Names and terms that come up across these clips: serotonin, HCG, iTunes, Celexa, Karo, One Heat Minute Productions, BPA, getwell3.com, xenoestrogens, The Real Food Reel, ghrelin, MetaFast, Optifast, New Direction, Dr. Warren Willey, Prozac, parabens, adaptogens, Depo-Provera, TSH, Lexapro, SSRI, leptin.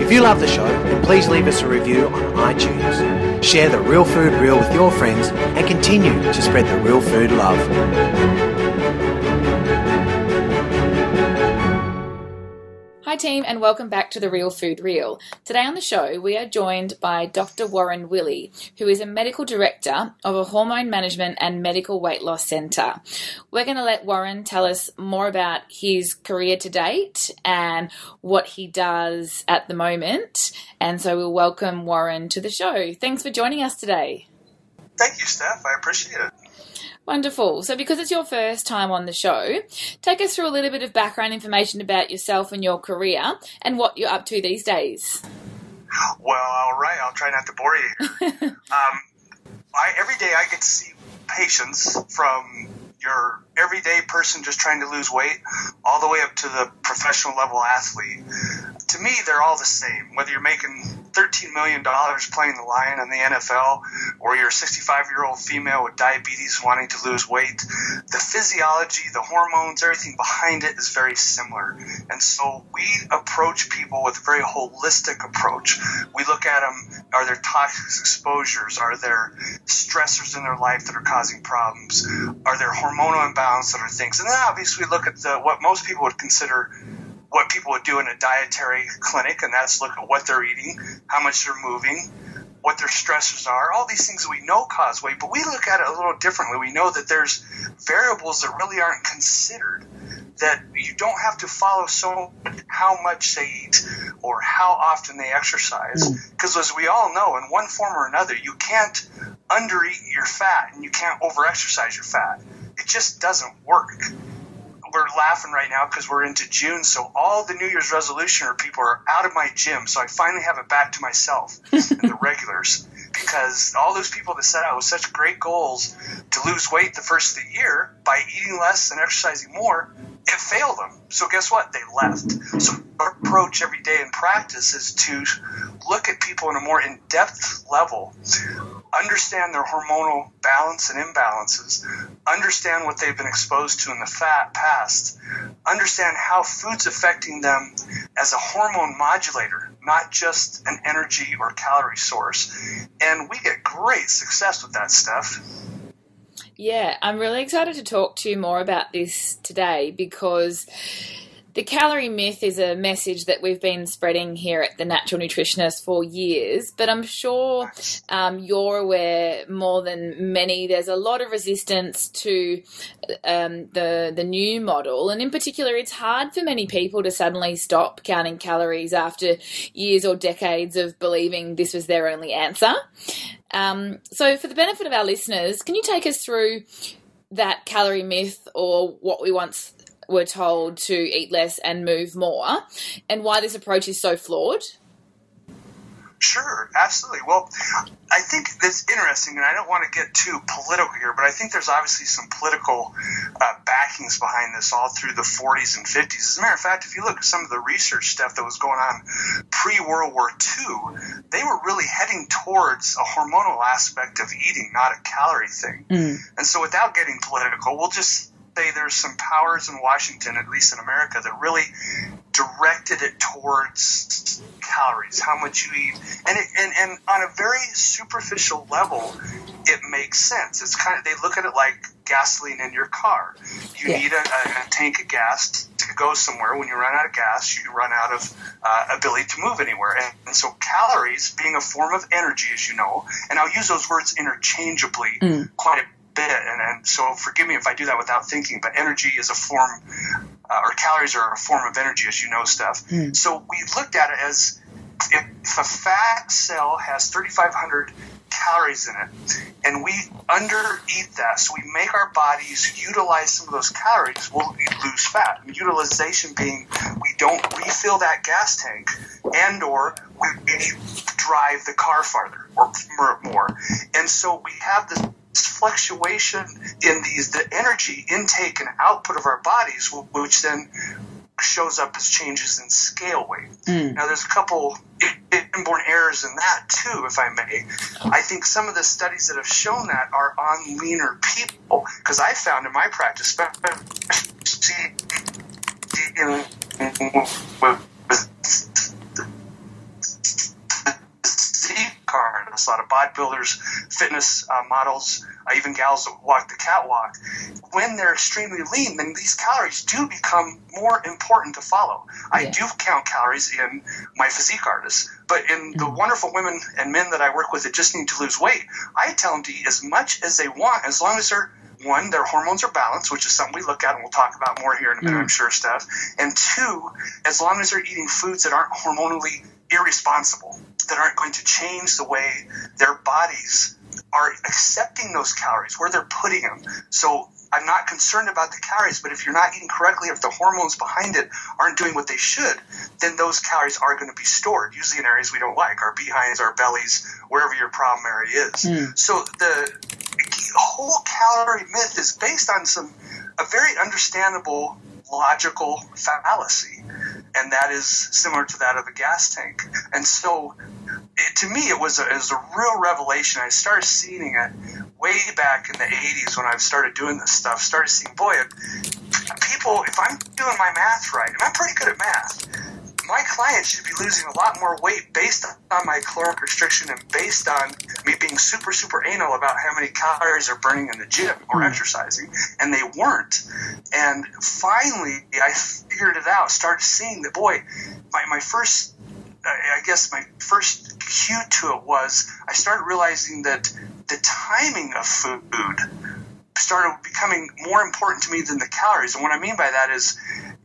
If you love the show, then please leave us a review on iTunes. Share the Real Food Reel with your friends and continue to spread the real food love. Hi team, and welcome back to The Real Food Reel. Today on the show, we are joined by Dr. Warren Willey, who is a medical director of a hormone management and medical weight loss centre. We're going to let Warren tell us more about his career to date and what he does at the moment. And so we'll welcome Warren to the show. Thanks for joining us today. Thank you, Steph. I appreciate it. Wonderful. So because it's your first time on the show, take us through a little bit of background information about yourself and your career and what you're up to these days. Well, all right. I'll try not to bore you. Every day I get to see patients from your everyday person just trying to lose weight all the way up to the professional level athlete. To me, they're all the same, whether you're making $13 million playing the Lion in the NFL or you're a 65-year-old female with diabetes wanting to lose weight. The physiology, the hormones, everything behind it is very similar. And so we approach people with a very holistic approach. We look at them, are there toxic exposures? Are there stressors in their life that are causing problems? Are there hormonal imbalance that are things? And then obviously we look at what most people would consider what people would do in a dietary clinic, and that's look at what they're eating, how much they're moving, what their stressors are, all these things that we know cause weight, but we look at it a little differently. We know that there's variables that really aren't considered, that you don't have to follow so how much they eat or how often they exercise, because as we all know, in one form or another, you can't undereat your fat and you can't overexercise your fat. It just doesn't work. We're laughing right now because we're into June, so all the New Year's resolution people are out of my gym, so I finally have it back to myself and the regulars, because all those people that set out with such great goals to lose weight the first of the year by eating less and exercising more, it failed them. So guess what? They left. So our approach every day in practice is to look at people in a more in-depth level, understand their hormonal balance and imbalances, understand what they've been exposed to in the past, understand how food's affecting them as a hormone modulator, not just an energy or calorie source. And we get great success with that stuff. Yeah, I'm really excited to talk to you more about this today, because the calorie myth is a message that we've been spreading here at The Natural Nutritionist for years, but I'm sure you're aware more than many, there's a lot of resistance to the new model, and in particular, it's hard for many people to suddenly stop counting calories after years or decades of believing this was their only answer. So for the benefit of our listeners, can you take us through that calorie myth, or what we once were told to eat less and move more, and why this approach is so flawed? Sure, absolutely. Well, I think that's interesting, and I don't want to get too political here, but I think there's obviously some political backings behind this all through the 40s and 50s. As a matter of fact, if you look at some of the research stuff that was going on pre-World War II, they were really heading towards a hormonal aspect of eating, not a calorie thing. And so without getting political, we'll just say there's some powers in Washington, at least in America, that really directed it towards calories, how much you eat. And on a very superficial level, it makes sense. It's kind of, they look at it like gasoline in your car. You need a tank of gas to go somewhere. When you run out of gas, you run out of ability to move anywhere. And so calories, being a form of energy, as you know, and I'll use those words interchangeably quite a bit. And so forgive me if I do that without thinking, but energy is a form, or calories are a form of energy, as you know, Steph. So we looked at it as if a fat cell has 3,500 calories in it, and we undereat that, so we make our bodies utilize some of those calories, we'll lose fat. Utilization being we don't refill that gas tank, and or we if you drive the car farther or more. And so we have this fluctuation in the energy intake and output of our bodies, which then shows up as changes in scale weight. Now, there's a couple inborn errors in that too, if I may. I think some of the studies that have shown that are on leaner people, because I found in my practice, a lot of bodybuilders, fitness models, even gals that walk the catwalk, when they're extremely lean, then these calories do become more important to follow. Yeah. I do count calories in my physique artists, but in the wonderful women and men that I work with that just need to lose weight, I tell them to eat as much as they want, as long as they're, one, their hormones are balanced, which is something we look at and we'll talk about more here in a minute, I'm sure, Steph. And two, as long as they're eating foods that aren't hormonally irresponsible, that aren't going to change the way their bodies are accepting those calories, where they're putting them. So I'm not concerned about the calories, but if you're not eating correctly, if the hormones behind it aren't doing what they should, then those calories are going to be stored, usually in areas we don't like, our behinds, our bellies, wherever your problem area is. So the whole calorie myth is based on a very understandable logical fallacy, and that is similar to that of the gas tank. And so it was a real revelation. I started seeing it way back in the 80s when I started doing this stuff, people, if I'm doing my math right, and I'm pretty good at math, my clients should be losing a lot more weight based on my caloric restriction and based on me being super, super anal about how many calories they're burning in the gym or exercising, and they weren't. And finally, I figured it out, started seeing that, my first cue to it was I started realizing that the timing of food started becoming more important to me than the calories. And what I mean by that is,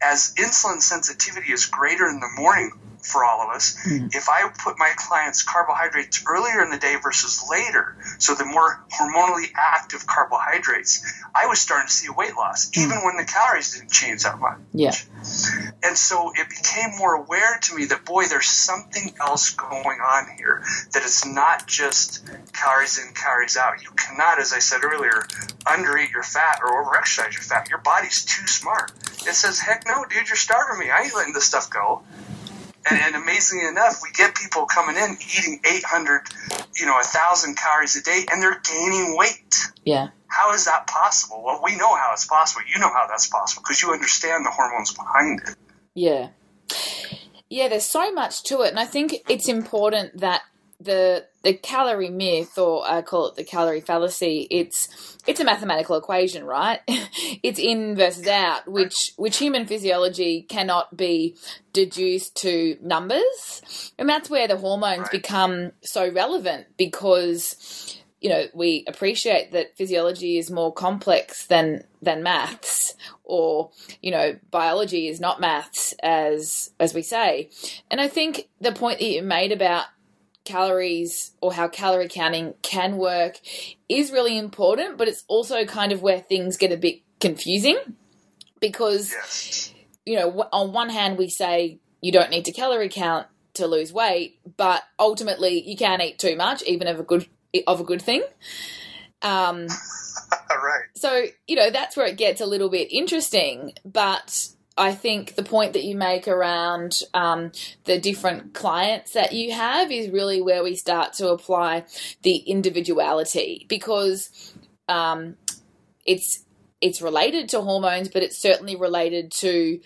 as insulin sensitivity is greater in the morning for all of us, if I put my clients' carbohydrates earlier in the day versus later, so the more hormonally active carbohydrates, I was starting to see weight loss, even when the calories didn't change that much. Yeah. And so it became more aware to me that, there's something else going on here, that it's not just calories in, calories out. You cannot, as I said earlier, undereat your fat or overexercise your fat. Your body's too smart. It says, heck no, dude, you're starving me. I ain't letting this stuff go. And amazingly enough, we get people coming in eating 800, 1,000 calories a day, and they're gaining weight. Yeah. How is that possible? Well, we know how it's possible. You know how that's possible because you understand the hormones behind it. Yeah. Yeah, there's so much to it. And I think it's important that the calorie myth, or I call it the calorie fallacy, it's a mathematical equation, right? It's in versus out, which human physiology cannot be deduced to numbers. And that's where the hormones become so relevant, because we appreciate that physiology is more complex than maths, or, biology is not maths, as we say. And I think the point that you made about calories, or how calorie counting can work, is really important, but it's also kind of where things get a bit confusing, because, on one hand we say you don't need to calorie count to lose weight, but ultimately you can eat too much, even of a good thing. Right. So, that's where it gets a little bit interesting, but I think the point that you make around the different clients that you have is really where we start to apply the individuality, because it's related to hormones, but it's certainly related to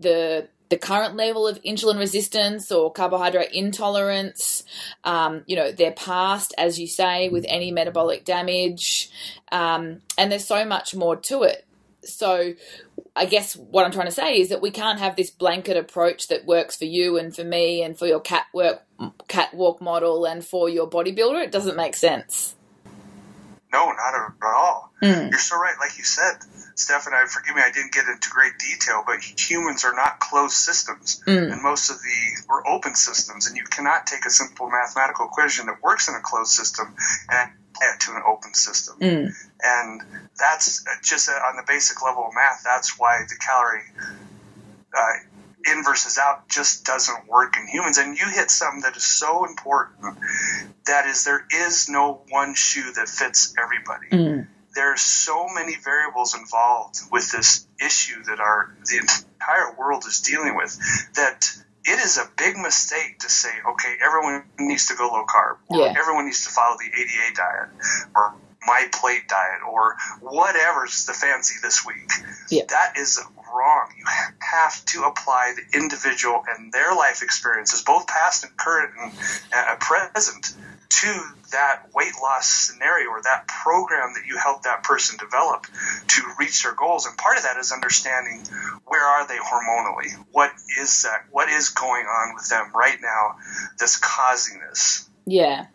the current level of insulin resistance or carbohydrate intolerance, their past, as you say, with any metabolic damage, and there's so much more to it. So I guess what I'm trying to say is that we can't have this blanket approach that works for you and for me and for your catwalk model and for your bodybuilder. It doesn't make sense. No, not at all. You're so right. Like you said, Steph, and forgive me, I didn't get into great detail, but humans are not closed systems. And we're open systems, and you cannot take a simple mathematical equation that works in a closed system and to an open system. And that's just on the basic level of math. That's why the calorie in versus out just doesn't work in humans. And you hit something that is so important, that is, there is no one shoe that fits everybody. Mm. There are so many variables involved with this issue that the entire world is dealing with, that it is a big mistake to say, okay, everyone needs to go low carb, or everyone needs to follow the ADA diet, or my plate diet, or whatever's the fancy this week. Yeah. That is wrong. You have to apply the individual and their life experiences, both past and current and present, to that weight loss scenario or that program that you help that person develop to reach their goals. And part of that is understanding, where are they hormonally? What is that? What is going on with them right now that's causing this? Yeah.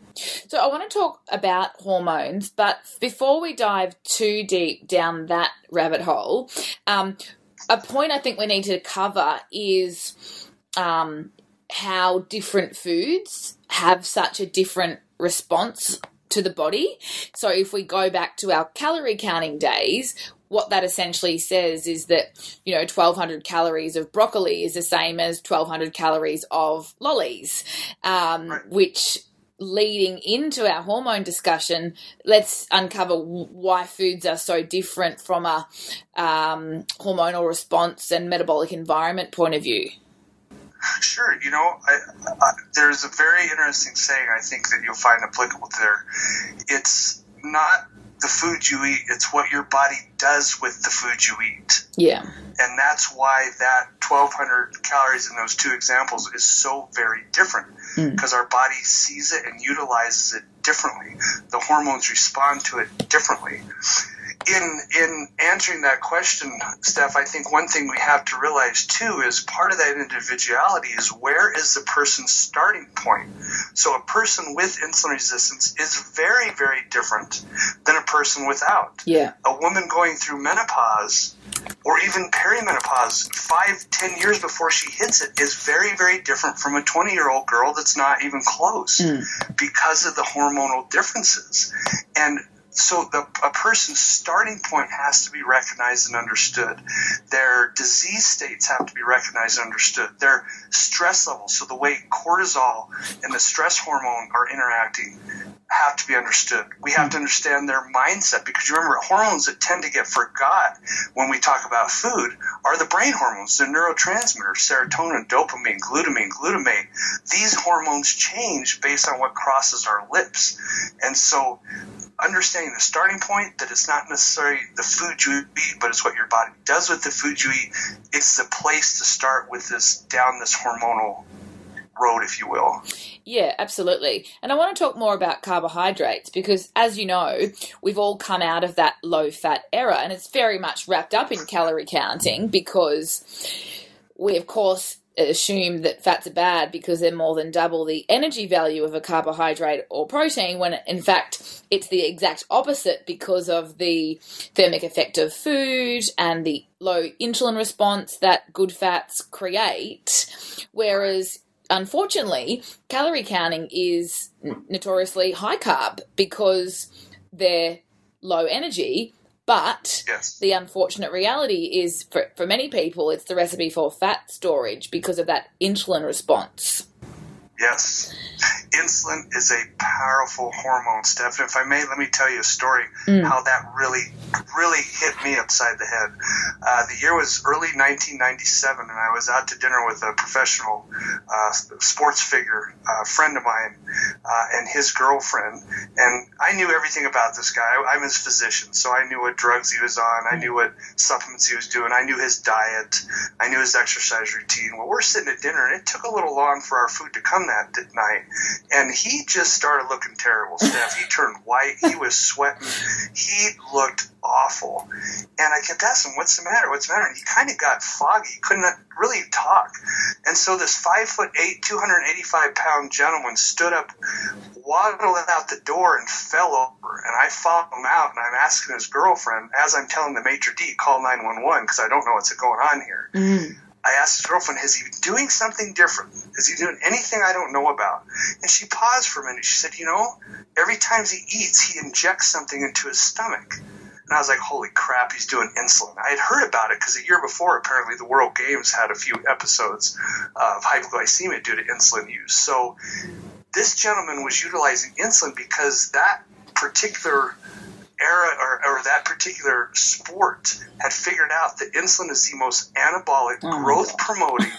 So I want to talk about hormones, but before we dive too deep down that rabbit hole, a point I think we need to cover is how different foods have such a different response to the body. So if we go back to our calorie counting days, what that essentially says is that, you know, 1,200 calories of broccoli is the same as 1,200 calories of lollies, which, leading into our hormone discussion, let's uncover why foods are so different from a hormonal response and metabolic environment point of view. Sure. You know, there's a very interesting saying, I think, that you'll find applicable there. It's not the food you eat, it's what your body does with the food you eat. Yeah. And that's why that 1,200 calories in those two examples is so very different, because our body sees it and utilizes it differently. The hormones respond to it differently. In answering that question, Steph, I think one thing we have to realize too is part of that individuality is, where is the person's starting point? So a person with insulin resistance is very, very different than a person without. Yeah. A woman going through menopause, or even perimenopause, 5-10 years before she hits it, is very, very different from a 20-year-old girl that's not even close, because of the hormonal differences. And so a person's starting point has to be recognized and understood. Their disease states have to be recognized and understood. Their stress levels, so the way cortisol and the stress hormone are interacting, have to be understood. We have to understand their mindset, because you remember, hormones that tend to get forgot when we talk about food are the brain hormones, the neurotransmitters, serotonin, dopamine, glutamate. These hormones change based on what crosses our lips. And so understanding the starting point, that it's not necessarily the food you eat, but it's what your body does with the food you eat, it's the place to start with this, down this hormonal road, if you will. Yeah, absolutely. And I want to talk more about carbohydrates, because, as you know, we've all come out of that low-fat era, and it's very much wrapped up in calorie counting, because we, of course, assume that fats are bad because they're more than double the energy value of a carbohydrate or protein, when in fact it's the exact opposite, because of the thermic effect of food and the low insulin response that good fats create. Whereas, unfortunately, calorie counting is notoriously high carb because they're low energy, but the unfortunate reality is, for many people, it's the recipe for fat storage because of that insulin response. Yes. Insulin is a powerful hormone, Steph. If I may, let me tell you a story, how that really hit me upside the head. The year was early 1997, and I was out to dinner with a professional sports figure, a friend of mine, and his girlfriend. And I knew everything about this guy. I'm his physician, so I knew what drugs he was on. I knew what supplements he was doing. I knew his diet. I knew his exercise routine. Well, we're sitting at dinner, and it took a little long for our food to come that night. And he just started looking terrible, Steph. He turned white. He was sweating. He looked awful. And I kept asking, what's the matter? What's the matter? And he kind of got foggy. He couldn't really talk. And so this 5'8", 285-pound gentleman stood up, waddled out the door, and fell over. And I followed him out, and I'm asking his girlfriend, as I'm telling the maitre d', call 911, because I don't know what's going on here. I asked his girlfriend, is he doing something different? Is he doing anything I don't know about? And she paused for a minute. She said, you know, every time he eats, he injects something into his stomach. And I was like, holy crap, he's doing insulin. I had heard about it because a year before, apparently, the World Games had a few episodes of hypoglycemia due to insulin use. So this gentleman was utilizing insulin because that particular era or that particular sport had figured out that insulin is the most anabolic, growth-promoting,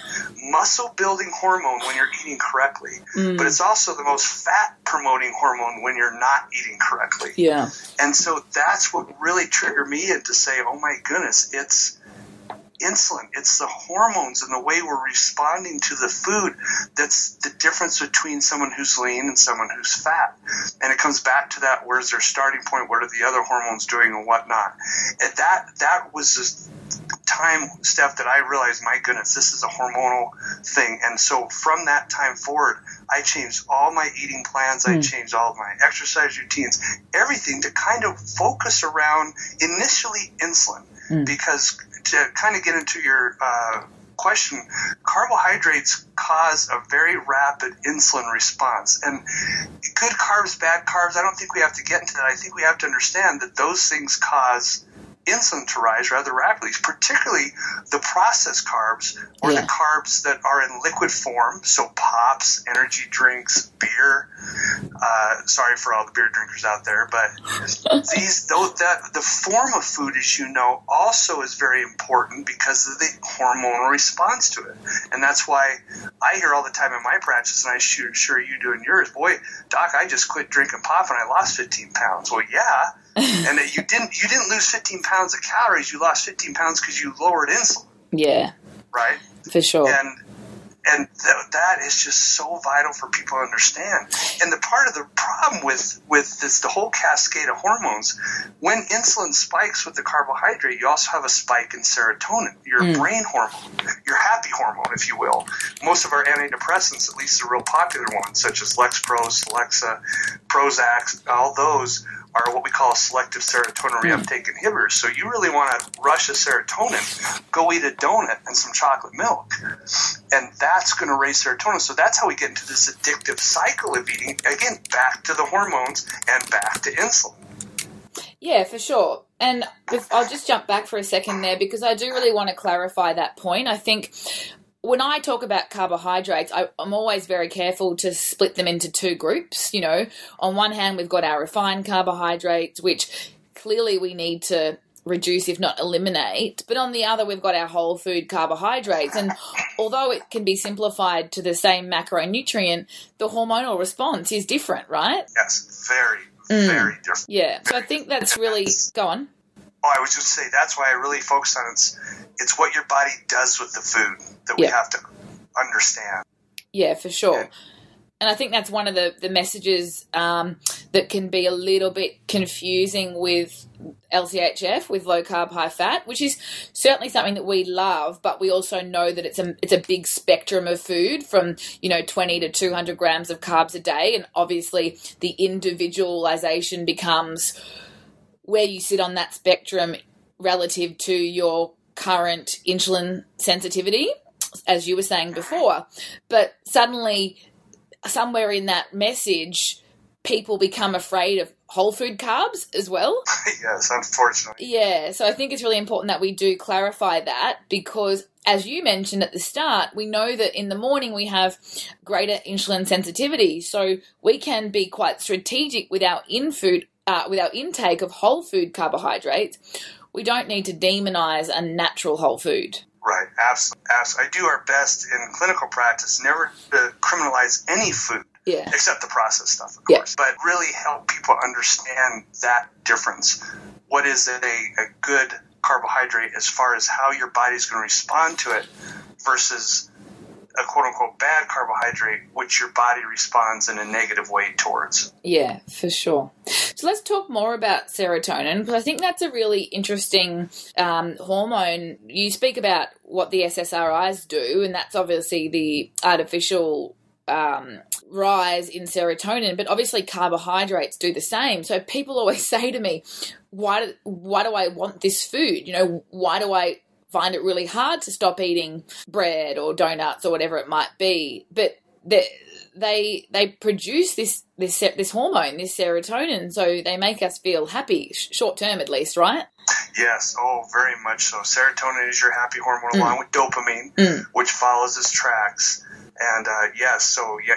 muscle-building hormone when you're eating correctly. But it's also the most fat-promoting hormone when you're not eating correctly. Yeah. And so that's what really triggered me into saying, oh, my goodness, it's insulin. It's the hormones and the way we're responding to the food that's the difference between someone who's lean and someone who's fat. And it comes back to that, where's their starting point, what are the other hormones doing and whatnot. And that was the time, Steph, that I realized, my goodness, this is a hormonal thing. And so from that time forward, I changed all my eating plans. I changed all of my exercise routines, everything to kind of focus around initially insulin. Because to kind of get into your question, carbohydrates cause a very rapid insulin response. And good carbs, bad carbs, I don't think we have to get into that. I think we have to understand that those things cause insulin to rise rather rapidly, particularly the processed carbs or the carbs that are in liquid form, so pops, energy drinks, beer. Sorry for all the beer drinkers out there, but the form of food, as you know, also is very important because of the hormonal response to it. And that's why I hear all the time in my practice, and I'm sure you do in yours, boy, doc, I just quit drinking pop and I lost 15 pounds. Well, yeah. And that you didn't lose 15 pounds of calories. You lost 15 pounds because you lowered insulin. Yeah. Right? For sure. And that is just so vital for people to understand. And the part of the problem with this, the whole cascade of hormones, when insulin spikes with the carbohydrate, you also have a spike in serotonin, your brain hormone, your happy hormone, if you will. Most of our antidepressants, at least the real popular ones, such as Lexapro, Celexa, Prozac, all those are what we call selective serotonin reuptake inhibitors. So you really want to rush a serotonin, go eat a donut and some chocolate milk. And that's going to raise serotonin. So that's how we get into this addictive cycle of eating, again, back to the hormones and back to insulin. Yeah, for sure. And I'll just jump back for a second there because I do really want to clarify that point. I think when I talk about carbohydrates, I'm always very careful to split them into two groups. You know, on one hand, we've got our refined carbohydrates, which clearly we need to reduce, if not eliminate. But on the other, we've got our whole food carbohydrates. And although it can be simplified to the same macronutrient, the hormonal response is different, right? Yes, very, very different. Yeah. So I think that's really – go on. Oh, I was just saying that's why I really focus on it's what your body does with the food that we have to understand. Yeah, for sure. Yeah. And I think that's one of the messages that can be a little bit confusing with LCHF, with low carb, high fat, which is certainly something that we love, but we also know that it's a big spectrum of food from, 20 to 200 grams of carbs a day. And obviously the individualization becomes where you sit on that spectrum relative to your current insulin sensitivity, as you were saying before. But suddenly, somewhere in that message, people become afraid of whole food carbs as well. Yes, unfortunately. Yeah, so I think it's really important that we do clarify that because, as you mentioned at the start, we know that in the morning we have greater insulin sensitivity, so we can be quite strategic with our with our intake of whole food carbohydrates. We don't need to demonize a natural whole food. Right, absolutely. I do our best in clinical practice never to criminalize any food, except the processed stuff, of course, but really help people understand that difference. What is a good carbohydrate as far as how your body's going to respond to it versus a quote-unquote bad carbohydrate, which your body responds in a negative way towards. Yeah, for sure. So let's talk more about serotonin, because I think that's a really interesting hormone. You speak about what the SSRIs do, and that's obviously the artificial rise in serotonin, but obviously carbohydrates do the same. So people always say to me, why do I want this food? Why do I find it really hard to stop eating bread or donuts or whatever it might be? But they produce this hormone, this serotonin, so they make us feel happy, short term at least, right? Yes, very much so. Serotonin is your happy hormone along with dopamine, which follows its tracks. And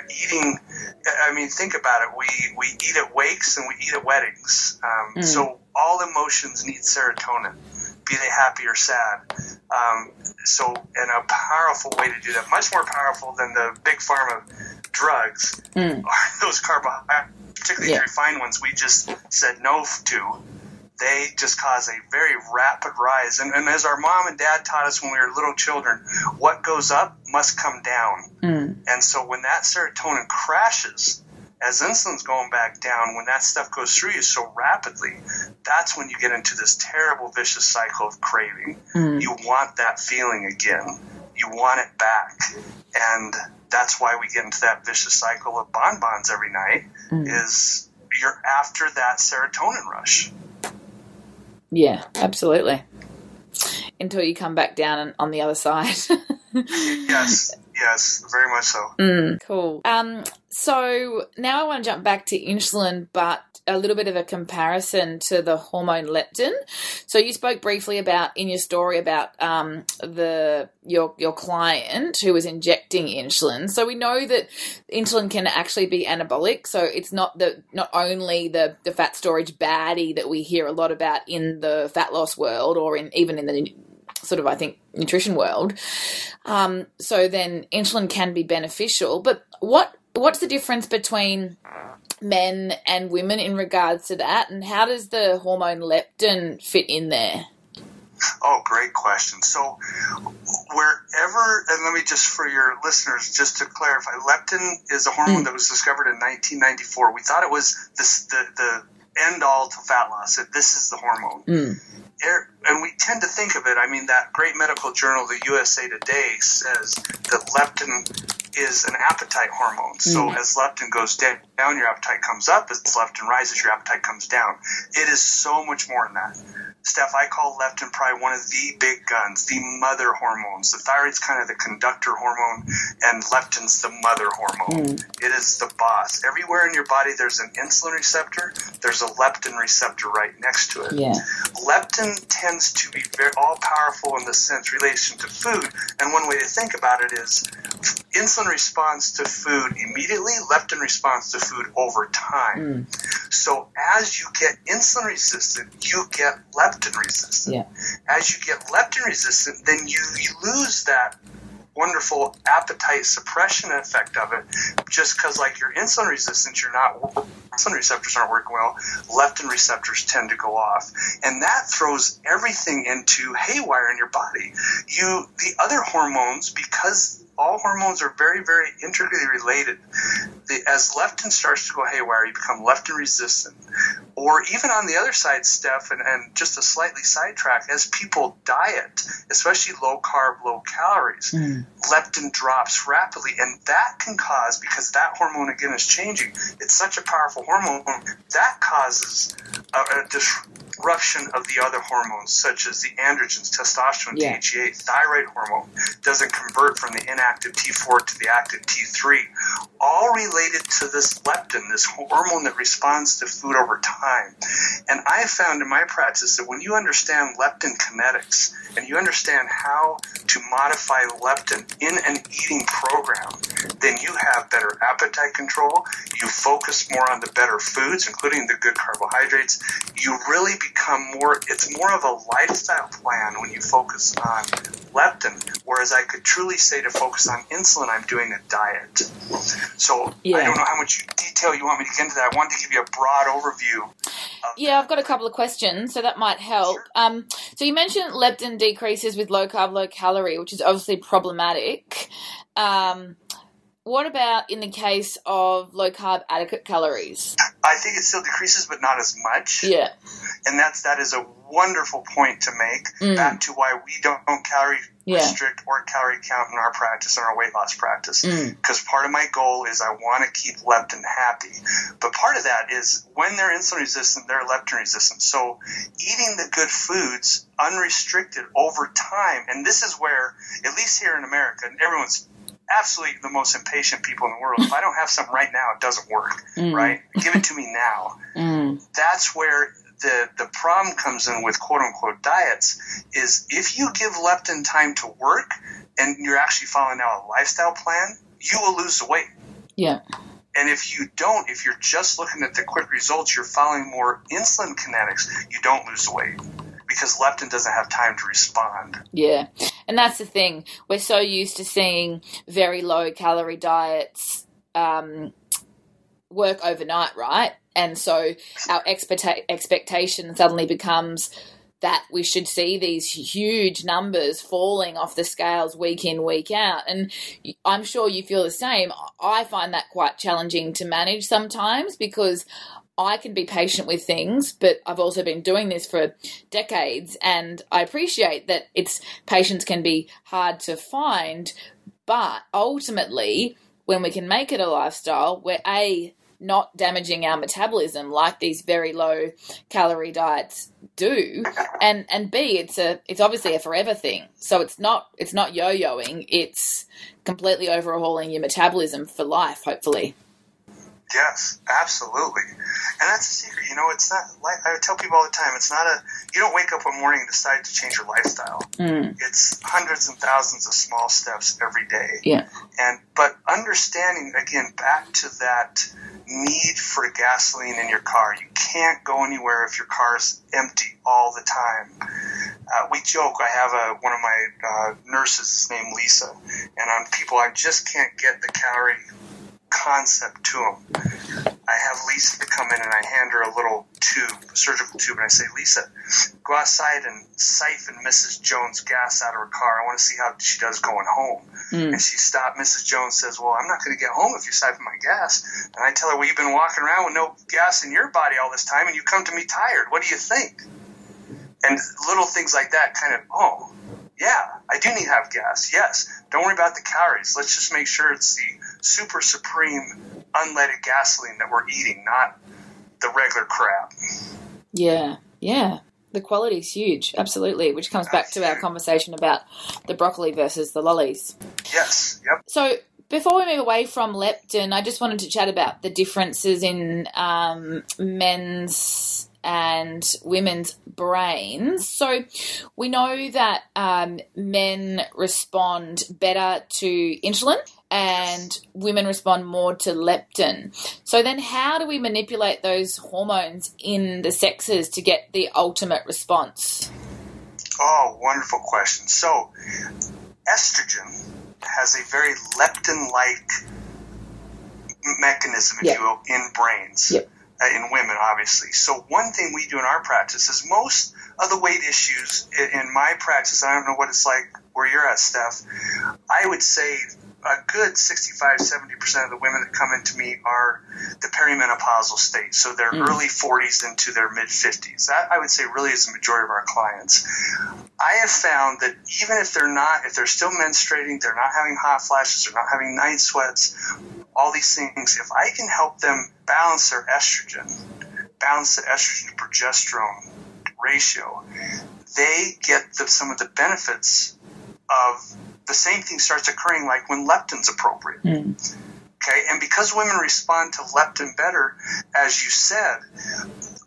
eating, think about it. We eat at wakes and we eat at weddings. So all emotions need serotonin, be they happy or sad. And a powerful way to do that, much more powerful than the big pharma drugs, are those carbohydrates, particularly the refined ones we just said no to. They just cause a very rapid rise. And as our mom and dad taught us when we were little children, what goes up must come down. And so when that serotonin crashes, as insulin's going back down, when that stuff goes through you so rapidly, that's when you get into this terrible vicious cycle of craving. You want that feeling again. You want it back. And that's why we get into that vicious cycle of bonbons every night, is you're after that serotonin rush. Yeah, absolutely. Until you come back down and on the other side. Yes, very much so. Cool. So now I want to jump back to insulin, but a little bit of a comparison to the hormone leptin. So you spoke briefly about in your story about your client who was injecting insulin. So we know that insulin can actually be anabolic. So it's not only the fat storage baddie that we hear a lot about in the fat loss world, or even in the sort of, I think, nutrition world. So then insulin can be beneficial. But what's the difference between men and women in regards to that, and how does the hormone leptin fit in there? Oh, great question. So wherever, and let me just, for your listeners, just to clarify, leptin is a hormone that was discovered in 1994. We thought it was the end all to fat loss, that this is the hormone. And we tend to think of it, that great medical journal, the USA Today, says that leptin is an appetite hormone. So as leptin goes down, your appetite comes up. As leptin rises, your appetite comes down. It is so much more than that. Steph, I call leptin probably one of the big guns, the mother hormones. The thyroid's kind of the conductor hormone, and leptin's the mother hormone. It is the boss. Everywhere in your body there's an insulin receptor, there's a leptin receptor right next to it. Leptin tends to be very all-powerful in the sense relation to food, and one way to think about it is insulin responds to food immediately, leptin responds to food over time. So as you get insulin resistant, you get leptin resistant. As you get leptin resistant, then you lose that wonderful appetite suppression effect of it, just because like your insulin resistance, insulin receptors aren't working well, leptin receptors tend to go off, and that throws everything into haywire in your body. The other hormones, because all hormones are very, very intricately related. As leptin starts to go haywire, you become leptin resistant. Or even on the other side, Steph, and just a slightly sidetrack, as people diet, especially low carb, low calories, leptin drops rapidly. And that can cause, because that hormone again is changing, it's such a powerful hormone, that causes a disruption of the other hormones, such as the androgens, testosterone, DHEA, thyroid hormone, doesn't convert from the inactive T4 to the active T3, all related to this leptin, this hormone that responds to food over time. And I have found in my practice that when you understand leptin kinetics and you understand how to modify leptin in an eating program, then you have better appetite control, you focus more on the better foods, including the good carbohydrates, you really become more, it's more of a lifestyle plan when you focus on leptin, whereas I could truly say to focus on insulin, I'm doing a diet. So I don't know how much detail you want me to get into that. I wanted to give you a broad overview. I've got a couple of questions, so that might help. Sure. So you mentioned leptin decreases with low carb, low calorie, which is obviously problematic. What about in the case of low carb, adequate calories? I think it still decreases, but not as much. Yeah. And that is a wonderful point to make, back to why we don't calorie restrict or calorie count in our practice, in our weight loss practice, because part of my goal is I want to keep leptin happy. But part of that is when they're insulin resistant, they're leptin resistant. So eating the good foods unrestricted over time, and this is where, at least here in America, and everyone's absolutely the most impatient people in the world. If I don't have something right now, it doesn't work, right? Give it to me now. That's where the problem comes in with quote-unquote diets is if you give leptin time to work and you're actually following out a lifestyle plan, you will lose the weight. Yeah. And if you don't, if you're just looking at the quick results, you're following more insulin kinetics, you don't lose the weight because leptin doesn't have time to respond. Yeah. And that's the thing. We're so used to seeing very low-calorie diets work overnight, right? And so our expectation suddenly becomes that we should see these huge numbers falling off the scales week in, week out. And I'm sure you feel the same. I find that quite challenging to manage sometimes because I can be patient with things, but I've also been doing this for decades, and I appreciate that it's patience can be hard to find, but ultimately when we can make it a lifestyle, we're not damaging our metabolism like these very low calorie diets do, and B, it's obviously a forever thing. So it's not yo-yoing, it's completely overhauling your metabolism for life, hopefully. Yes, absolutely. And that's a secret. You know, it's not like I tell people all the time, it's not you don't wake up one morning and decide to change your lifestyle. It's hundreds and thousands of small steps every day. Yeah. But understanding, again, back to that need for gasoline in your car. You can't go anywhere if your car's empty all the time. We joke, I have one of my nurses, his name Lisa, and on people, I just can't get the calorie concept to them. I have Lisa come in and I hand her a little tube, a surgical tube, and I say, Lisa, go outside and siphon Mrs. Jones' gas out of her car. I want to see how she does going home. And she stopped. Mrs. Jones says, well, I'm not going to get home if you siphon my gas. And I tell her, well, you've been walking around with no gas in your body all this time and you come to me tired. What do you think? And little things like that kind of, oh, yeah, I do need to have gas. Yes. Don't worry about the calories. Let's just make sure it's the super supreme unleaded gasoline that we're eating, not the regular crap. Yeah, yeah. The quality is huge, absolutely, which comes back to our conversation about the broccoli versus the lollies. Yes, yep. So before we move away from leptin, I just wanted to chat about the differences in men's and women's brains. So we know that men respond better to insulin and women respond more to leptin. So then how do we manipulate those hormones in the sexes to get the ultimate response? Oh, wonderful question. So estrogen has a very leptin-like mechanism, if you will, in brains. Yep. In women, obviously. So one thing we do in our practice is most of the weight issues in my practice, I don't know what it's like where you're at, Steph, I would say a good 65-70% of the women that come into me are the perimenopausal state, so their early 40s into their mid-50s. That, I would say, really is the majority of our clients. I have found that even if they're still menstruating, they're not having hot flashes, they're not having night sweats, all these things, if I can help them balance their estrogen, balance the estrogen to progesterone ratio, they get some of the benefits of the same thing starts occurring like when leptin's appropriate. Okay, and because women respond to leptin better, as you said,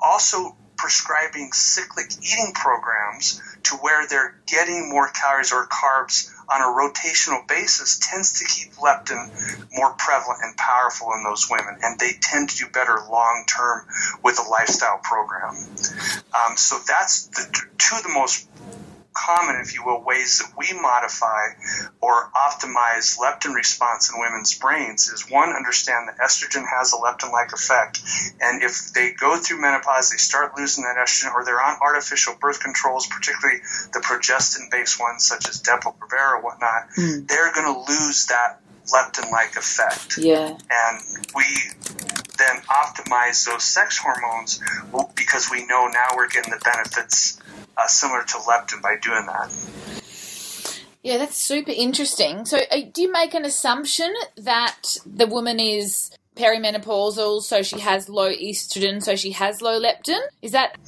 also prescribing cyclic eating programs to where they're getting more calories or carbs on a rotational basis tends to keep leptin more prevalent and powerful in those women, and they tend to do better long-term with a lifestyle program. So that's two of the most common, if you will, ways that we modify or optimize leptin response in women's brains is, one, understand that estrogen has a leptin-like effect, and if they go through menopause, they start losing that estrogen, or they're on artificial birth controls, particularly the progestin-based ones such as Depo-Provera or whatnot, they're going to lose that leptin-like effect. Yeah. And we then optimize those sex hormones because we know now we're getting the benefits similar to leptin by doing that. Yeah, that's super interesting. So do you make an assumption that the woman is perimenopausal, so she has low estrogen, so she has low leptin? Is that...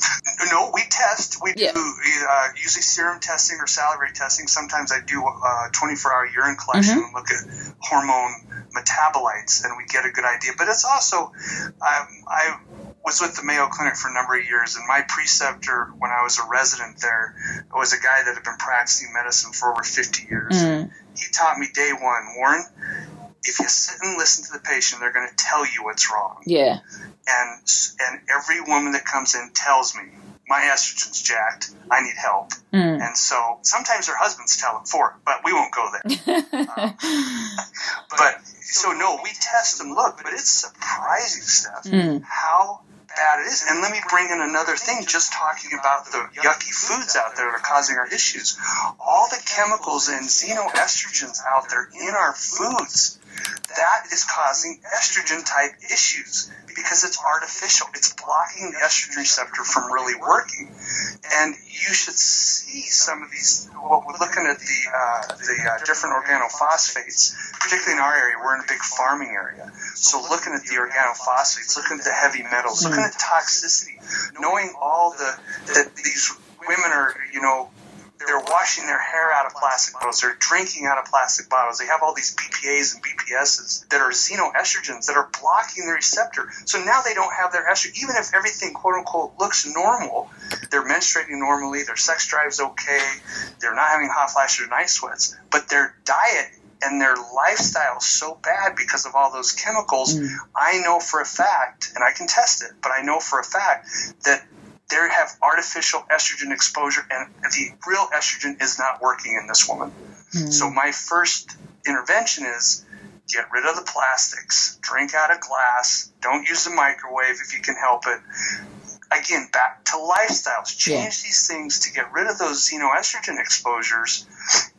No, we test. We do usually serum testing or salivary testing. Sometimes I do 24-hour urine collection and look at hormone metabolites, and we get a good idea. But it's also... I was with the Mayo Clinic for a number of years, and my preceptor, when I was a resident there, was a guy that had been practicing medicine for over 50 years. Mm. He taught me day one, Warren, if you sit and listen to the patient, they're going to tell you what's wrong. Yeah. And every woman that comes in tells me, my estrogen's jacked, I need help. Mm. And so sometimes their husbands tell them for it, but we won't go there. But so no, we test and look, but it's surprising stuff how bad it is. And let me bring in another thing, just talking about the yucky foods out there that are causing our issues. All the chemicals and xenoestrogens out there in our foods, that is causing estrogen-type issues because it's artificial. It's blocking the estrogen receptor from really working. And you should see some of these, well, we're looking at the different organophosphates, particularly in our area. We're in a big farming area. So looking at the organophosphates, looking at the heavy metals, looking at toxicity, knowing all that these women are, they're washing their hair out of plastic bottles. They're drinking out of plastic bottles. They have all these BPAs and BPSs that are xenoestrogens that are blocking the receptor. So now they don't have their estrogen. Even if everything, quote unquote, looks normal, they're menstruating normally, their sex drive's okay, they're not having hot flashes or night sweats, but their diet and their lifestyle's so bad because of all those chemicals. I know for a fact, and I can test it, but I know for a fact that they have artificial estrogen exposure, and the real estrogen is not working in this woman. So my first intervention is get rid of the plastics, drink out of glass, don't use the microwave if you can help it. Again, back to lifestyles. Change these things to get rid of those xenoestrogen exposures,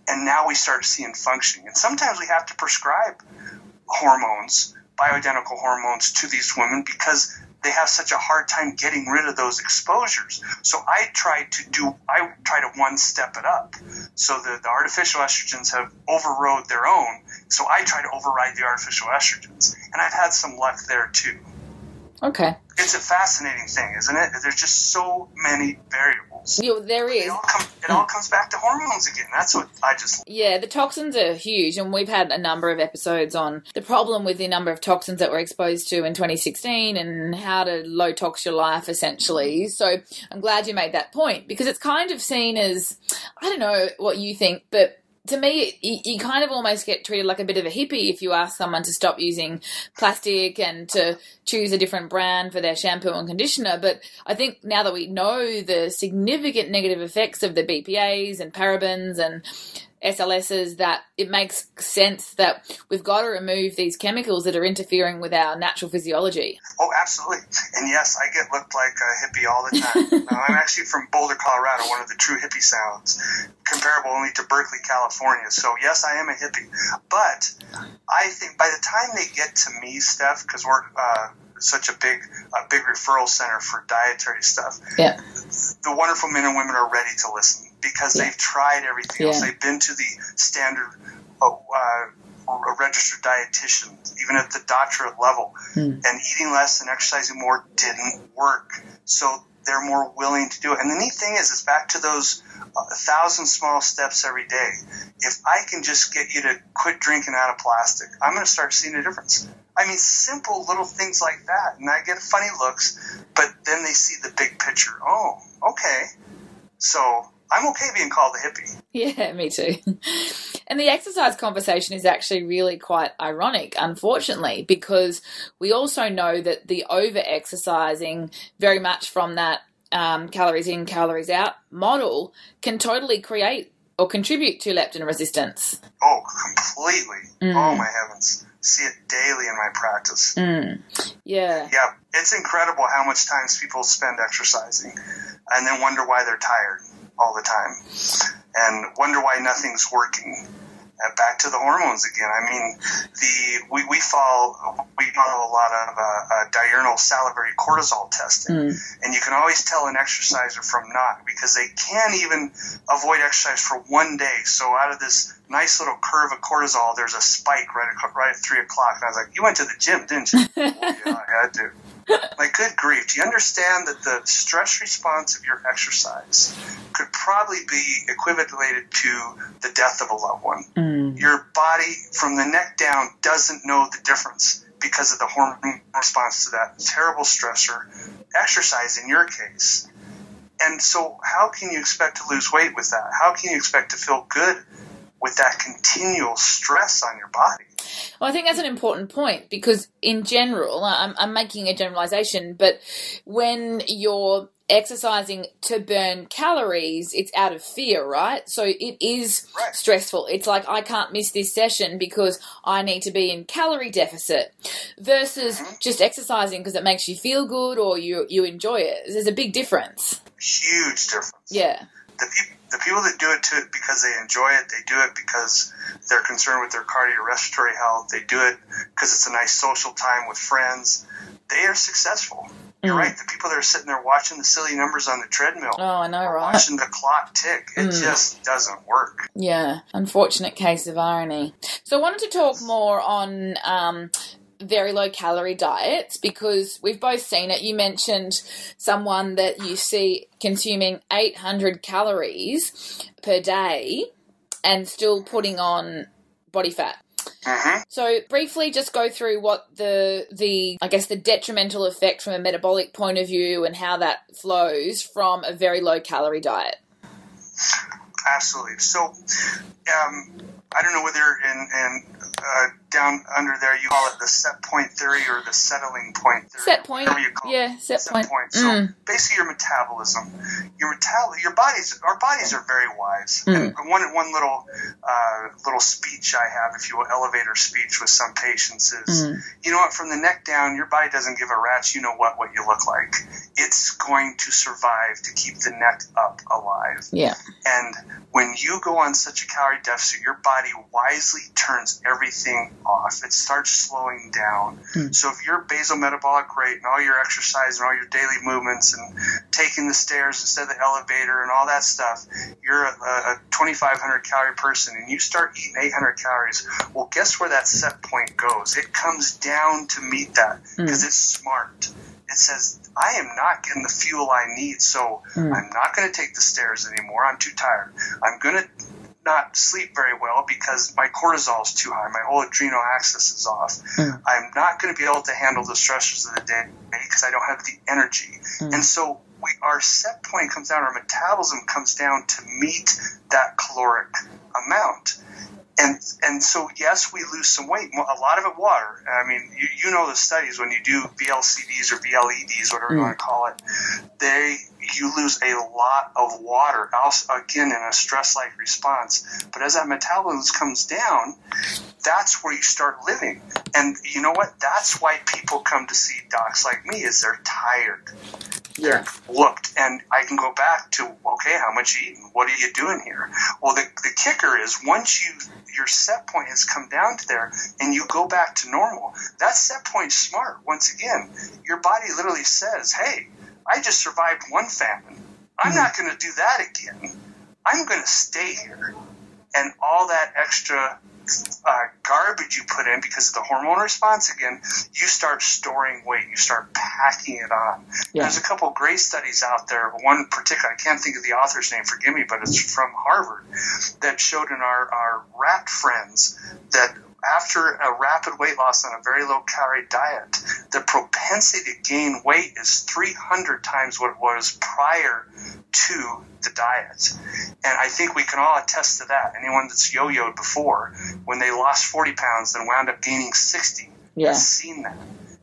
and now we start seeing functioning. And sometimes we have to prescribe hormones, bioidentical hormones, to these women because they have such a hard time getting rid of those exposures. So I try to one step it up. So the artificial estrogens have overrode their own. So I try to override the artificial estrogens, and I've had some luck there too. Okay. It's a fascinating thing, isn't it? There's just so many variables. Yeah, there is. It all comes back to hormones again. That's what I just... Yeah, the toxins are huge, and we've had a number of episodes on the problem with the number of toxins that we're exposed to in 2016 and how to low tox your life, essentially. So I'm glad you made that point, because it's kind of seen as, I don't know what you think, but to me, you kind of almost get treated like a bit of a hippie if you ask someone to stop using plastic and to choose a different brand for their shampoo and conditioner. But I think now that we know the significant negative effects of the BPAs and parabens and SLSs, that it makes sense that we've got to remove these chemicals that are interfering with our natural physiology. Oh, absolutely. And yes, I get looked like a hippie all the time. I'm actually from Boulder, Colorado, one of the true hippie sounds, comparable only to Berkeley, California. So yes, I am a hippie. But I think by the time they get to me, Steph, because we're such a big referral center for dietary stuff, the wonderful men and women are ready to listen. Because they've tried everything else. They've been to the standard registered dietitian, even at the doctorate level. And eating less and exercising more didn't work. So they're more willing to do it. And the neat thing is, it's back to those 1,000 small steps every day. If I can just get you to quit drinking out of plastic, I'm going to start seeing a difference. I mean, simple little things like that. And I get funny looks, but then they see the big picture. Oh, okay. So... I'm okay being called a hippie. Yeah, me too. And the exercise conversation is actually really quite ironic, unfortunately, because we also know that the over-exercising, very much from that calories in, calories out model, can totally create or contribute to leptin resistance. Oh, completely. Oh, my heavens. See it daily in my practice. Yeah. Yeah, it's incredible how much time people spend exercising and then wonder why they're tired all the time and wonder why nothing's working. And back to the hormones again. I mean, we follow a lot of diurnal salivary cortisol testing. And you can always tell an exerciser from not, because they can even avoid exercise for 1 day. So out of this nice little curve of cortisol, there's a spike right at 3 o'clock. And I was like, you went to the gym, didn't you? Yeah, I do. Like, good grief. Do you understand that the stress response of your exercise could probably be equivalent to the death of a loved one? Your body from the neck down doesn't know the difference because of the hormone response to that terrible stressor, exercise in your case. And so how can you expect to lose weight with that? How can you expect to feel good with that continual stress on your body? Well, I think that's an important point, because in general, I'm making a generalization, but when you're exercising to burn calories, it's out of fear, right? So it is stressful. It's like, I can't miss this session because I need to be in calorie deficit, versus just exercising because it makes you feel good or you enjoy it. There's a big difference. Huge difference. Yeah. The people that do it because they enjoy it, they do it because they're concerned with their cardiorespiratory health, they do it because it's a nice social time with friends, they are successful. You're right. The people that are sitting there watching the silly numbers on the treadmill. Oh, I know, right? Watching the clock tick. It just doesn't work. Yeah. Unfortunate case of irony. So I wanted to talk more on very low-calorie diets, because we've both seen it. You mentioned someone that you see consuming 800 calories per day and still putting on body fat. So briefly just go through what the I guess the detrimental effect from a metabolic point of view and how that flows from a very low calorie diet. Absolutely. So I don't know whether in down under there you call it the set point theory or the settling point theory. Set point. Yeah, set point. So basically your metabolism. Our bodies are very wise. And one little little speech I have, if you will, elevator speech with some patients is, you know what, from the neck down, your body doesn't give a rat's you know what you look like. It's going to survive to keep the neck up alive. Yeah. And when you go on such a calorie deficit, your body wisely turns everything off. It starts slowing down. So if your basal metabolic rate and all your exercise and all your daily movements and taking the stairs instead of the elevator and all that stuff, you're a 2,500 calorie person and you start eating 800 calories, well, guess where that set point goes? It comes down to meet that because it's smart. It says, I am not getting the fuel I need, so I'm not going to take the stairs anymore. I'm too tired. I'm going to not sleep very well because my cortisol is too high. My whole adrenal axis is off. I'm not going to be able to handle the stressors of the day because I don't have the energy. And so our set point comes down, our metabolism comes down to meet that caloric amount. And so, yes, we lose some weight, a lot of it water. I mean, you know the studies when you do VLCDs or VLEDs, whatever you want to call it, you lose a lot of water, also, again, in a stress-like response. But as that metabolism comes down, that's where you start living. And you know what? That's why people come to see docs like me, is they're tired. Yeah. They're whooped. And I can go back to, okay, how much you eating? What are you doing here? Well, the kicker is once your set point has come down to there and you go back to normal, that set point's smart. Once again, your body literally says, hey, I just survived one famine. I'm not going to do that again. I'm going to stay here. And all that extra garbage you put in because of the hormone response, again, you start storing weight. You start packing it on. Yeah. There's a couple of great studies out there. One particular, I can't think of the author's name, forgive me, but it's from Harvard, that showed in our rat friends that after a rapid weight loss on a very low-calorie diet, the propensity to gain weight is 300 times what it was prior to the diet. And I think we can all attest to that. Anyone that's yo-yoed before, when they lost 40 pounds and wound up gaining 60, has seen that.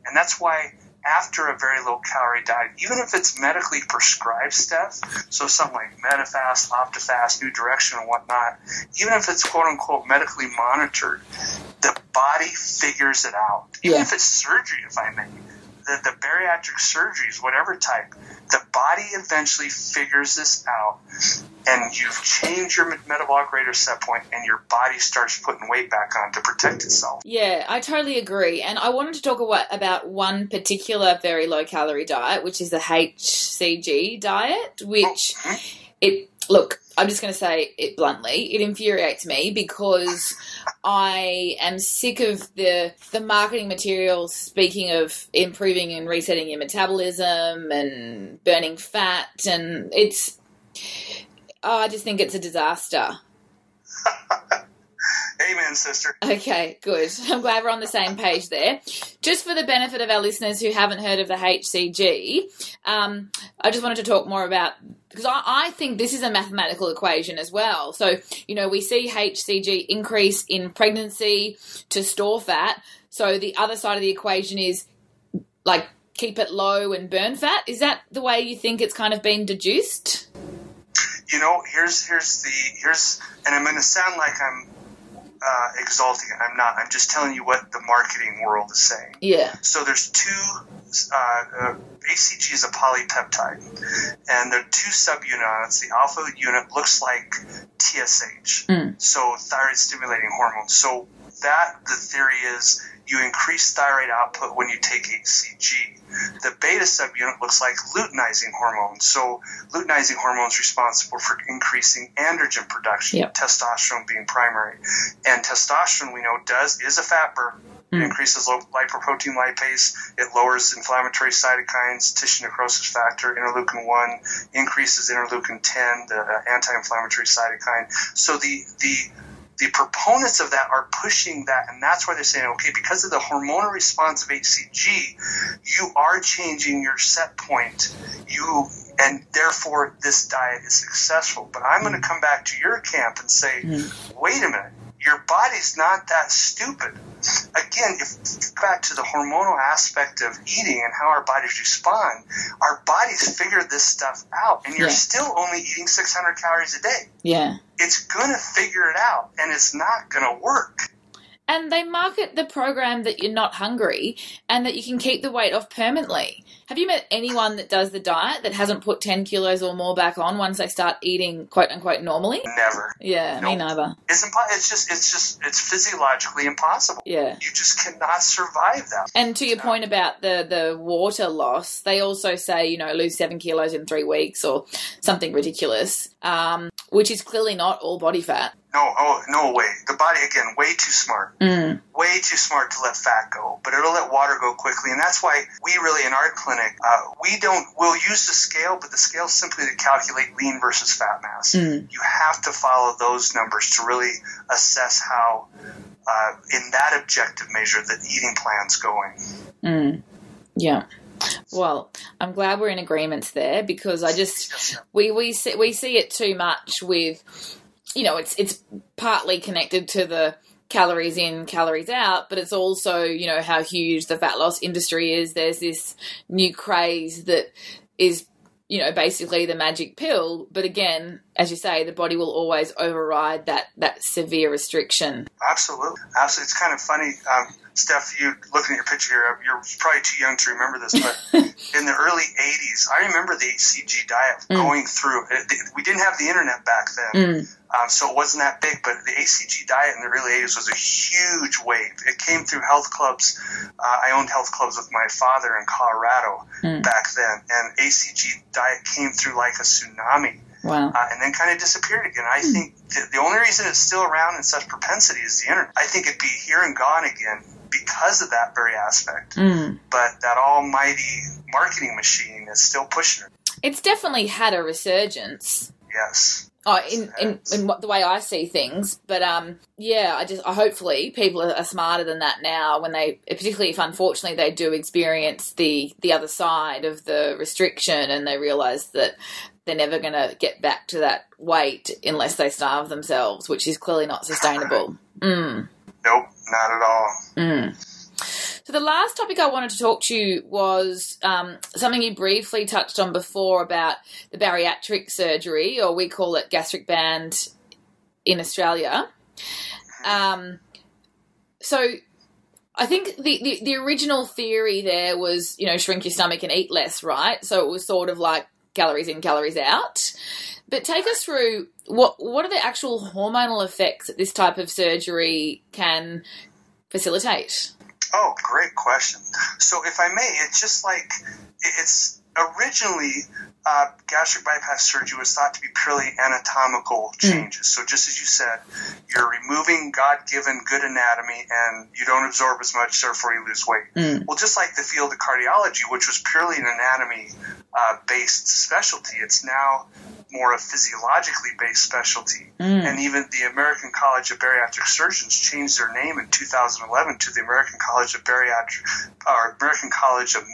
And that's why after a very low-calorie diet, even if it's medically prescribed stuff, so something like MetaFast, Optifast, New Direction, and whatnot, even if it's quote-unquote medically monitored, the body figures it out. Even if it's surgery, if I may, the bariatric surgeries, whatever type, the body eventually figures this out. and you've changed your metabolic rate or set point, and your body starts putting weight back on to protect itself. Yeah, I totally agree. And I wanted to talk about one particular very low-calorie diet, which is the HCG diet, which look, I'm just going to say it bluntly, it infuriates me because I am sick of the marketing materials speaking of improving and resetting your metabolism and burning fat, and I just think it's a disaster. Amen, sister. Okay, good. I'm glad we're on the same page there. Just for the benefit of our listeners who haven't heard of the HCG, I just wanted to talk more about, because I think this is a mathematical equation as well. So, you know, we see HCG increase in pregnancy to store fat. So the other side of the equation is, like, keep it low and burn fat. Is that the way you think it's kind of been deduced? You know, here's and I'm going to sound like I'm exalting it. I'm not. I'm just telling you what the marketing world is saying. Yeah. So there's two. HCG is a polypeptide, and there are two subunits. The alpha unit looks like TSH, so thyroid stimulating hormone. So the theory is you increase thyroid output when you take HCG. The beta subunit looks like luteinizing hormone. So luteinizing hormone is responsible for increasing androgen production, testosterone being primary. And testosterone, we know, is a fat burner. It increases lipoprotein lipase. It lowers inflammatory cytokines, tissue necrosis factor, interleukin-1, increases interleukin-10, the anti-inflammatory cytokine. So the proponents of that are pushing that, and that's why they're saying, okay, because of the hormonal response of HCG, you are changing your set point, and therefore this diet is successful. But I'm going to come back to your camp and say, wait a minute. Your body's not that stupid. Again, if you go back to the hormonal aspect of eating and how our bodies respond, our bodies figure this stuff out, and you're still only eating 600 calories a day. Yeah. It's going to figure it out, and it's not going to work. And they market the program that you're not hungry and that you can keep the weight off permanently. Have you met anyone that does the diet that hasn't put 10 kilos or more back on once they start eating quote-unquote normally? Never. Yeah, nope. Me neither. It's physiologically impossible. Yeah. You just cannot survive that. And to your point about the water loss, they also say, you know, lose 7 kilos in 3 weeks or something ridiculous, which is clearly not all body fat. No, no way. The body, again, way too smart. Way too smart to let fat go, but it'll let water go quickly. And that's why we really, in our clinic, we'll use the scale, but the scale's simply to calculate lean versus fat mass. You have to follow those numbers to really assess how, in that objective measure, the eating plan's going. Yeah. Well, I'm glad we're in agreements there, because I just, we see it too much with, you know, it's partly connected to the calories in, calories out, but it's also, you know, how huge the fat loss industry is. There's this new craze that is, you know, basically the magic pill. But again, as you say, the body will always override that severe restriction. Absolutely. Absolutely. It's kind of funny, Steph, you looking at your picture here, you're probably too young to remember this, but in the early 80s, I remember the HCG diet going through. We didn't have the internet back then, so it wasn't that big, but the HCG diet in the early 80s was a huge wave. It came through health clubs. I owned health clubs with my father in Colorado back then, and HCG diet came through like a tsunami. Wow. And then kind of disappeared again. I think the only reason it's still around in such propensity is the internet. I think it'd be here and gone again because of that very aspect. But that almighty marketing machine is still pushing it. It's definitely had a resurgence. Yes. Oh, in the way I see things, but hopefully people are smarter than that now. When they, particularly if unfortunately they do experience the other side of the restriction, and they realise that they're never going to get back to that weight unless they starve themselves, which is clearly not sustainable. Nope, not at all. So the last topic I wanted to talk to you was something you briefly touched on before about the bariatric surgery, or we call it gastric band in Australia. So I think the original theory there was, you know, shrink your stomach and eat less, right? So it was sort of like calories in, calories out. But take us through what are the actual hormonal effects that this type of surgery can facilitate? Oh, great question. So if I may, it's just like it's originally gastric bypass surgery was thought to be purely anatomical changes. So just as you said, you're removing God-given good anatomy and you don't absorb as much, therefore you lose weight. Well, just like the field of cardiology, which was purely an anatomy-based specialty, it's now more a physiologically-based specialty. And even the American College of Bariatric Surgeons changed their name in 2011 to the American College of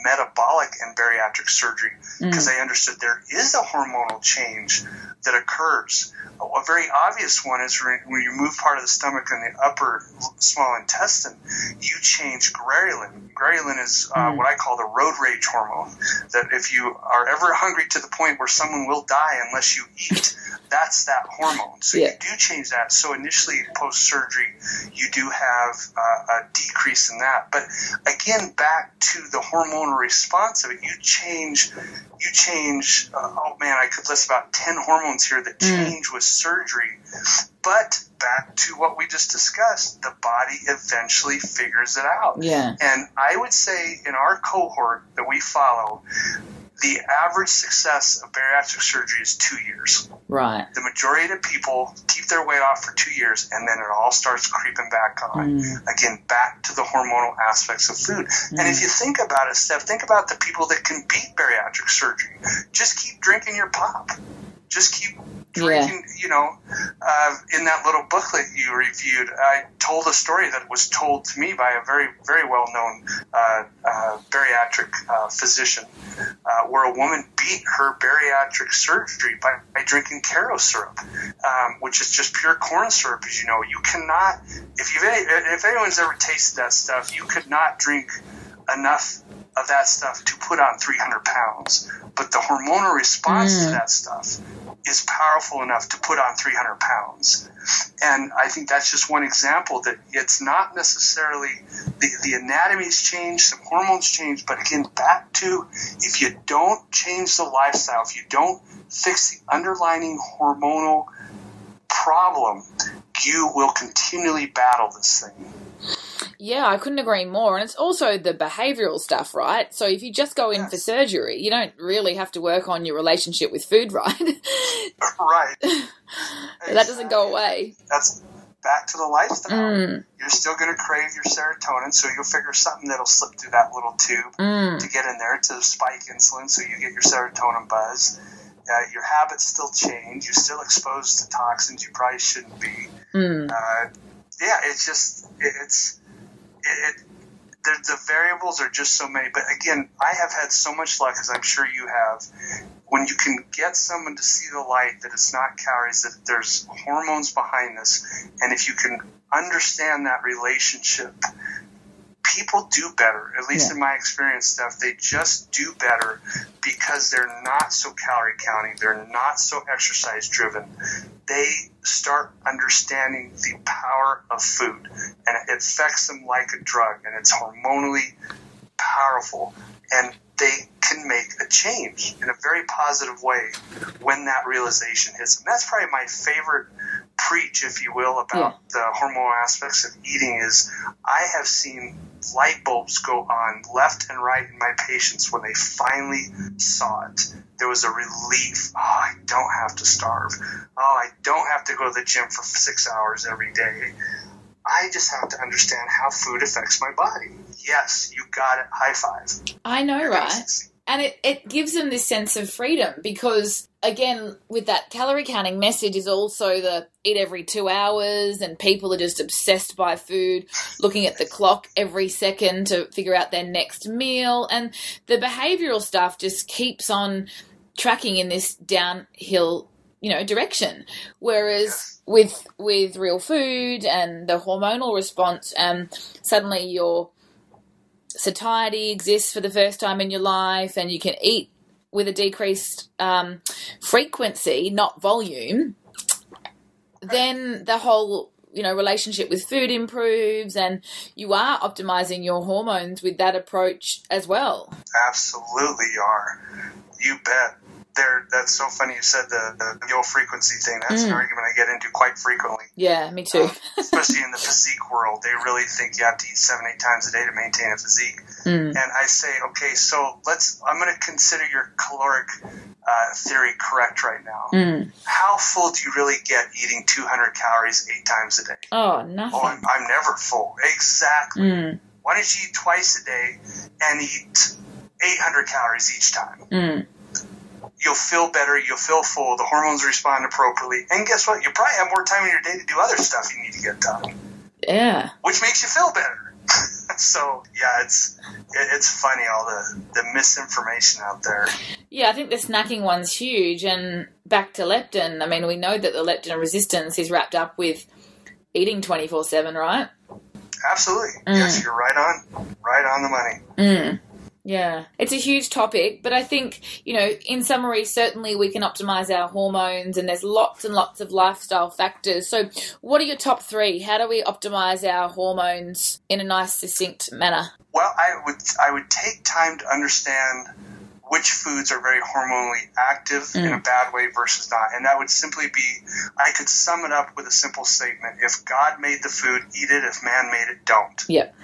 Metabolic and Bariatric Surgery because they understood there is a hormonal change that occurs. A very obvious one is when you remove part of the stomach and the upper small intestine, you change ghrelin. Ghrelin is what I call the road rage hormone, that if you are ever hungry to the point where someone will die unless you eat, that's that hormone. So you do change that. So initially post-surgery, you do have a decrease in that. But again, back to the hormonal response of it, you change oh man, I could list about 10 hormones here that change with surgery. But back to what we just discussed, the body eventually figures it out. And I would say in our cohort that we follow, the average success of bariatric surgery is 2 years. Right. The majority of people keep their weight off for 2 years, and then it all starts creeping back on. Again, back to the hormonal aspects of food. And if you think about it, Steph, think about the people that can beat bariatric surgery. Just keep drinking your pop. Just keep drinking, you know, in that little booklet you reviewed, I told a story that was told to me by a very, very well-known bariatric physician where a woman beat her bariatric surgery by drinking Karo syrup, which is just pure corn syrup, as you know. You cannot, if anyone's ever tasted that stuff, you could not drink enough of that stuff to put on 300 pounds. But the hormonal response to that stuff is powerful enough to put on 300 pounds. And I think that's just one example that it's not necessarily the anatomy's changed, some hormones change, but again, back to if you don't change the lifestyle, if you don't fix the underlying hormonal problem, you will continually battle this thing. Yeah, I couldn't agree more. And it's also the behavioural stuff, right? So if you just go in for surgery, you don't really have to work on your relationship with food, right? Right. Exactly. That doesn't go away. That's back to the lifestyle. You're still going to crave your serotonin, so you'll figure something that'll slip through that little tube to get in there to spike insulin so you get your serotonin buzz. Your habits still change. You're still exposed to toxins you probably shouldn't be. Yeah, the variables are just so many. But again, I have had so much luck, as I'm sure you have, when you can get someone to see the light that it's not calories, that there's hormones behind this. And if you can understand that relationship, people do better, at least in my experience, Steph. They just do better because they're not so calorie counting. They're not so exercise driven. They start understanding the power of food, and it affects them like a drug, and it's hormonally powerful, and they can make a change in a very positive way when that realization hits them. That's probably my favorite preach, if you will, about the hormonal aspects of eating is I have seen light bulbs go on left and right in my patients when they finally saw it. There was a relief. Oh, I don't have to starve. Oh, I don't have to go to the gym for 6 hours every day. I just have to understand how food affects my body. Yes, you got it. High five. I know, right? And it gives them this sense of freedom because, again, with that calorie counting message is also the eat every 2 hours and people are just obsessed by food, looking at the clock every second to figure out their next meal. And the behavioural stuff just keeps on tracking in this downhill, you know, direction. Whereas with real food and the hormonal response, suddenly you're satiety exists for the first time in your life and you can eat with a decreased frequency, not volume, then the whole, you know, relationship with food improves and you are optimizing your hormones with that approach as well. Absolutely you are. You bet. there, that's so funny you said the low frequency thing. That's an argument I get into quite frequently. Yeah, me too. Especially in the physique world. They really think you have to eat 7-8 times a day to maintain a physique. And I say, okay, so I'm going to consider your caloric theory correct right now. How full do you really get eating 200 calories 8 times a day? Oh, nothing. Oh, I'm never full. Exactly. Why don't you eat twice a day and eat 800 calories each time? You'll feel better, you'll feel full, the hormones respond appropriately, and guess what? You probably have more time in your day to do other stuff you need to get done. Yeah. Which makes you feel better. So, yeah, it's funny, all the misinformation out there. Yeah, I think the snacking one's huge, and back to leptin, I mean, we know that the leptin resistance is wrapped up with eating 24/7, right? Absolutely. Yes, you're right on the money. Yeah, it's a huge topic, but I think, in summary, certainly we can optimize our hormones, and there's lots and lots of lifestyle factors. So what are your top 3? How do we optimize our hormones in a nice, succinct manner? Well, I would take time to understand which foods are very hormonally active in a bad way versus not. And that would simply be, I could sum it up with a simple statement. If God made the food, eat it. If man made it, don't. Yep.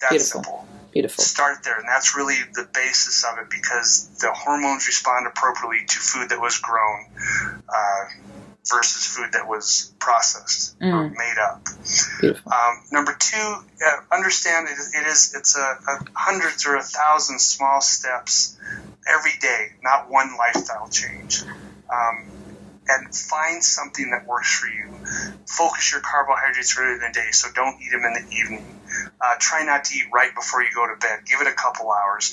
That's simple. Beautiful. Start there, and that's really the basis of it, because the hormones respond appropriately to food that was grown versus food that was processed or made up. Beautiful. Number 2, understand it's hundreds or 1,000 small steps every day, not one lifestyle change. And find something that works for you. Focus your carbohydrates earlier in the day, so don't eat them in the evening. Try not to eat right before you go to bed. Give it a couple hours.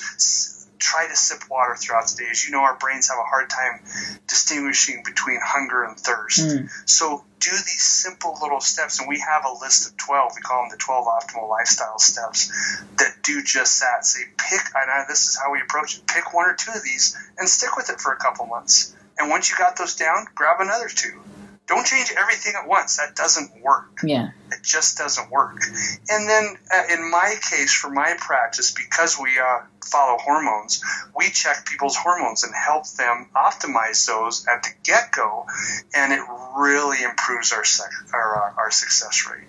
Try to sip water throughout the day. As you know, our brains have a hard time distinguishing between hunger and thirst. So do these simple little steps, and we have a list of 12. We call them the 12 optimal lifestyle steps that do just that. So you pick, and this is how we approach it, pick 1 or 2 of these and stick with it for a couple months. And once you got those down, grab another 2. Don't change everything at once. That doesn't work. Yeah. It just doesn't work. And then in my case, for my practice, because we follow hormones, we check people's hormones and help them optimize those at the get-go, and it really improves our success rate.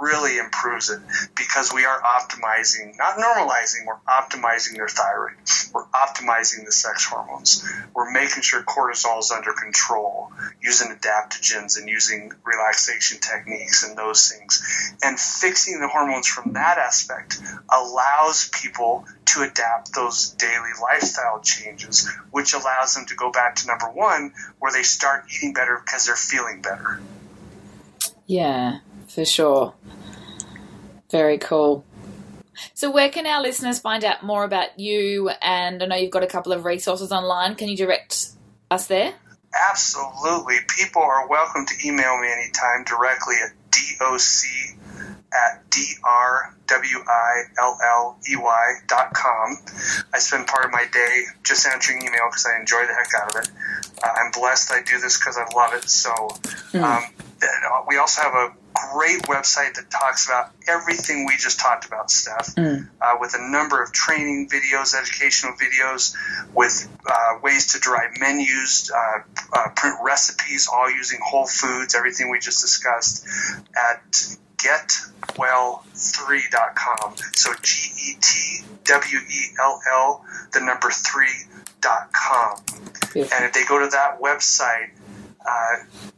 Really improves it, because we are optimizing, not normalizing, we're optimizing their thyroid. We're optimizing the sex hormones. We're making sure cortisol is under control, using adaptogens and using relaxation techniques and those things. And fixing the hormones from that aspect allows people to adapt those daily lifestyle changes, which allows them to go back to number 1, where they start eating better because they're feeling better. Yeah. For sure. Very cool. So where can our listeners find out more about you? And I know you've got a couple of resources online. Can you direct us there? Absolutely. People are welcome to email me anytime directly at doc@drwilley.com. I spend part of my day just answering email because I enjoy the heck out of it. I'm blessed I do this because I love it. So we also have a great website that talks about everything we just talked about, Steph, with a number of training videos, educational videos, with ways to derive menus, print recipes, all using whole foods, everything we just discussed, at getwell3.com. So getwell3.com. Beautiful. And if they go to that website,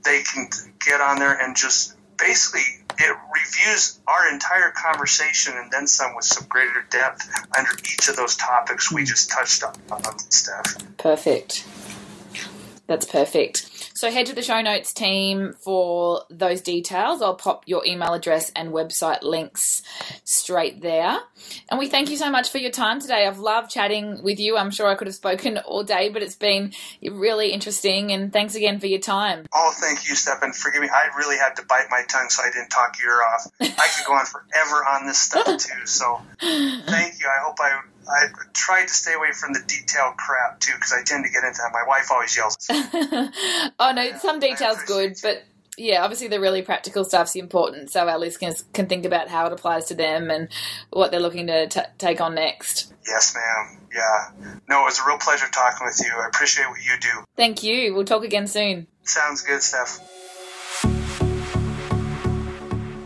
they can get on there and just basically, it reviews our entire conversation and then some, with some greater depth under each of those topics we just touched on, Steph. Perfect. That's perfect. So head to the show notes team for those details. I'll pop your email address and website links straight there. And we thank you so much for your time today. I've loved chatting with you. I'm sure I could have spoken all day, but it's been really interesting. And thanks again for your time. Oh, thank you, Stephen. Forgive me. I really had to bite my tongue so I didn't talk your ear off. I could go on forever on this stuff too. So thank you. I hope I tried to stay away from the detail crap too, because I tend to get into that. My wife always yells at me. Oh no, some detail's good, but yeah, obviously the really practical stuff's important, so our listeners can think about how it applies to them and what they're looking to take on next. Yes, ma'am. Yeah. No, it was a real pleasure talking with you. I appreciate what you do. Thank you. We'll talk again soon. Sounds good, Steph.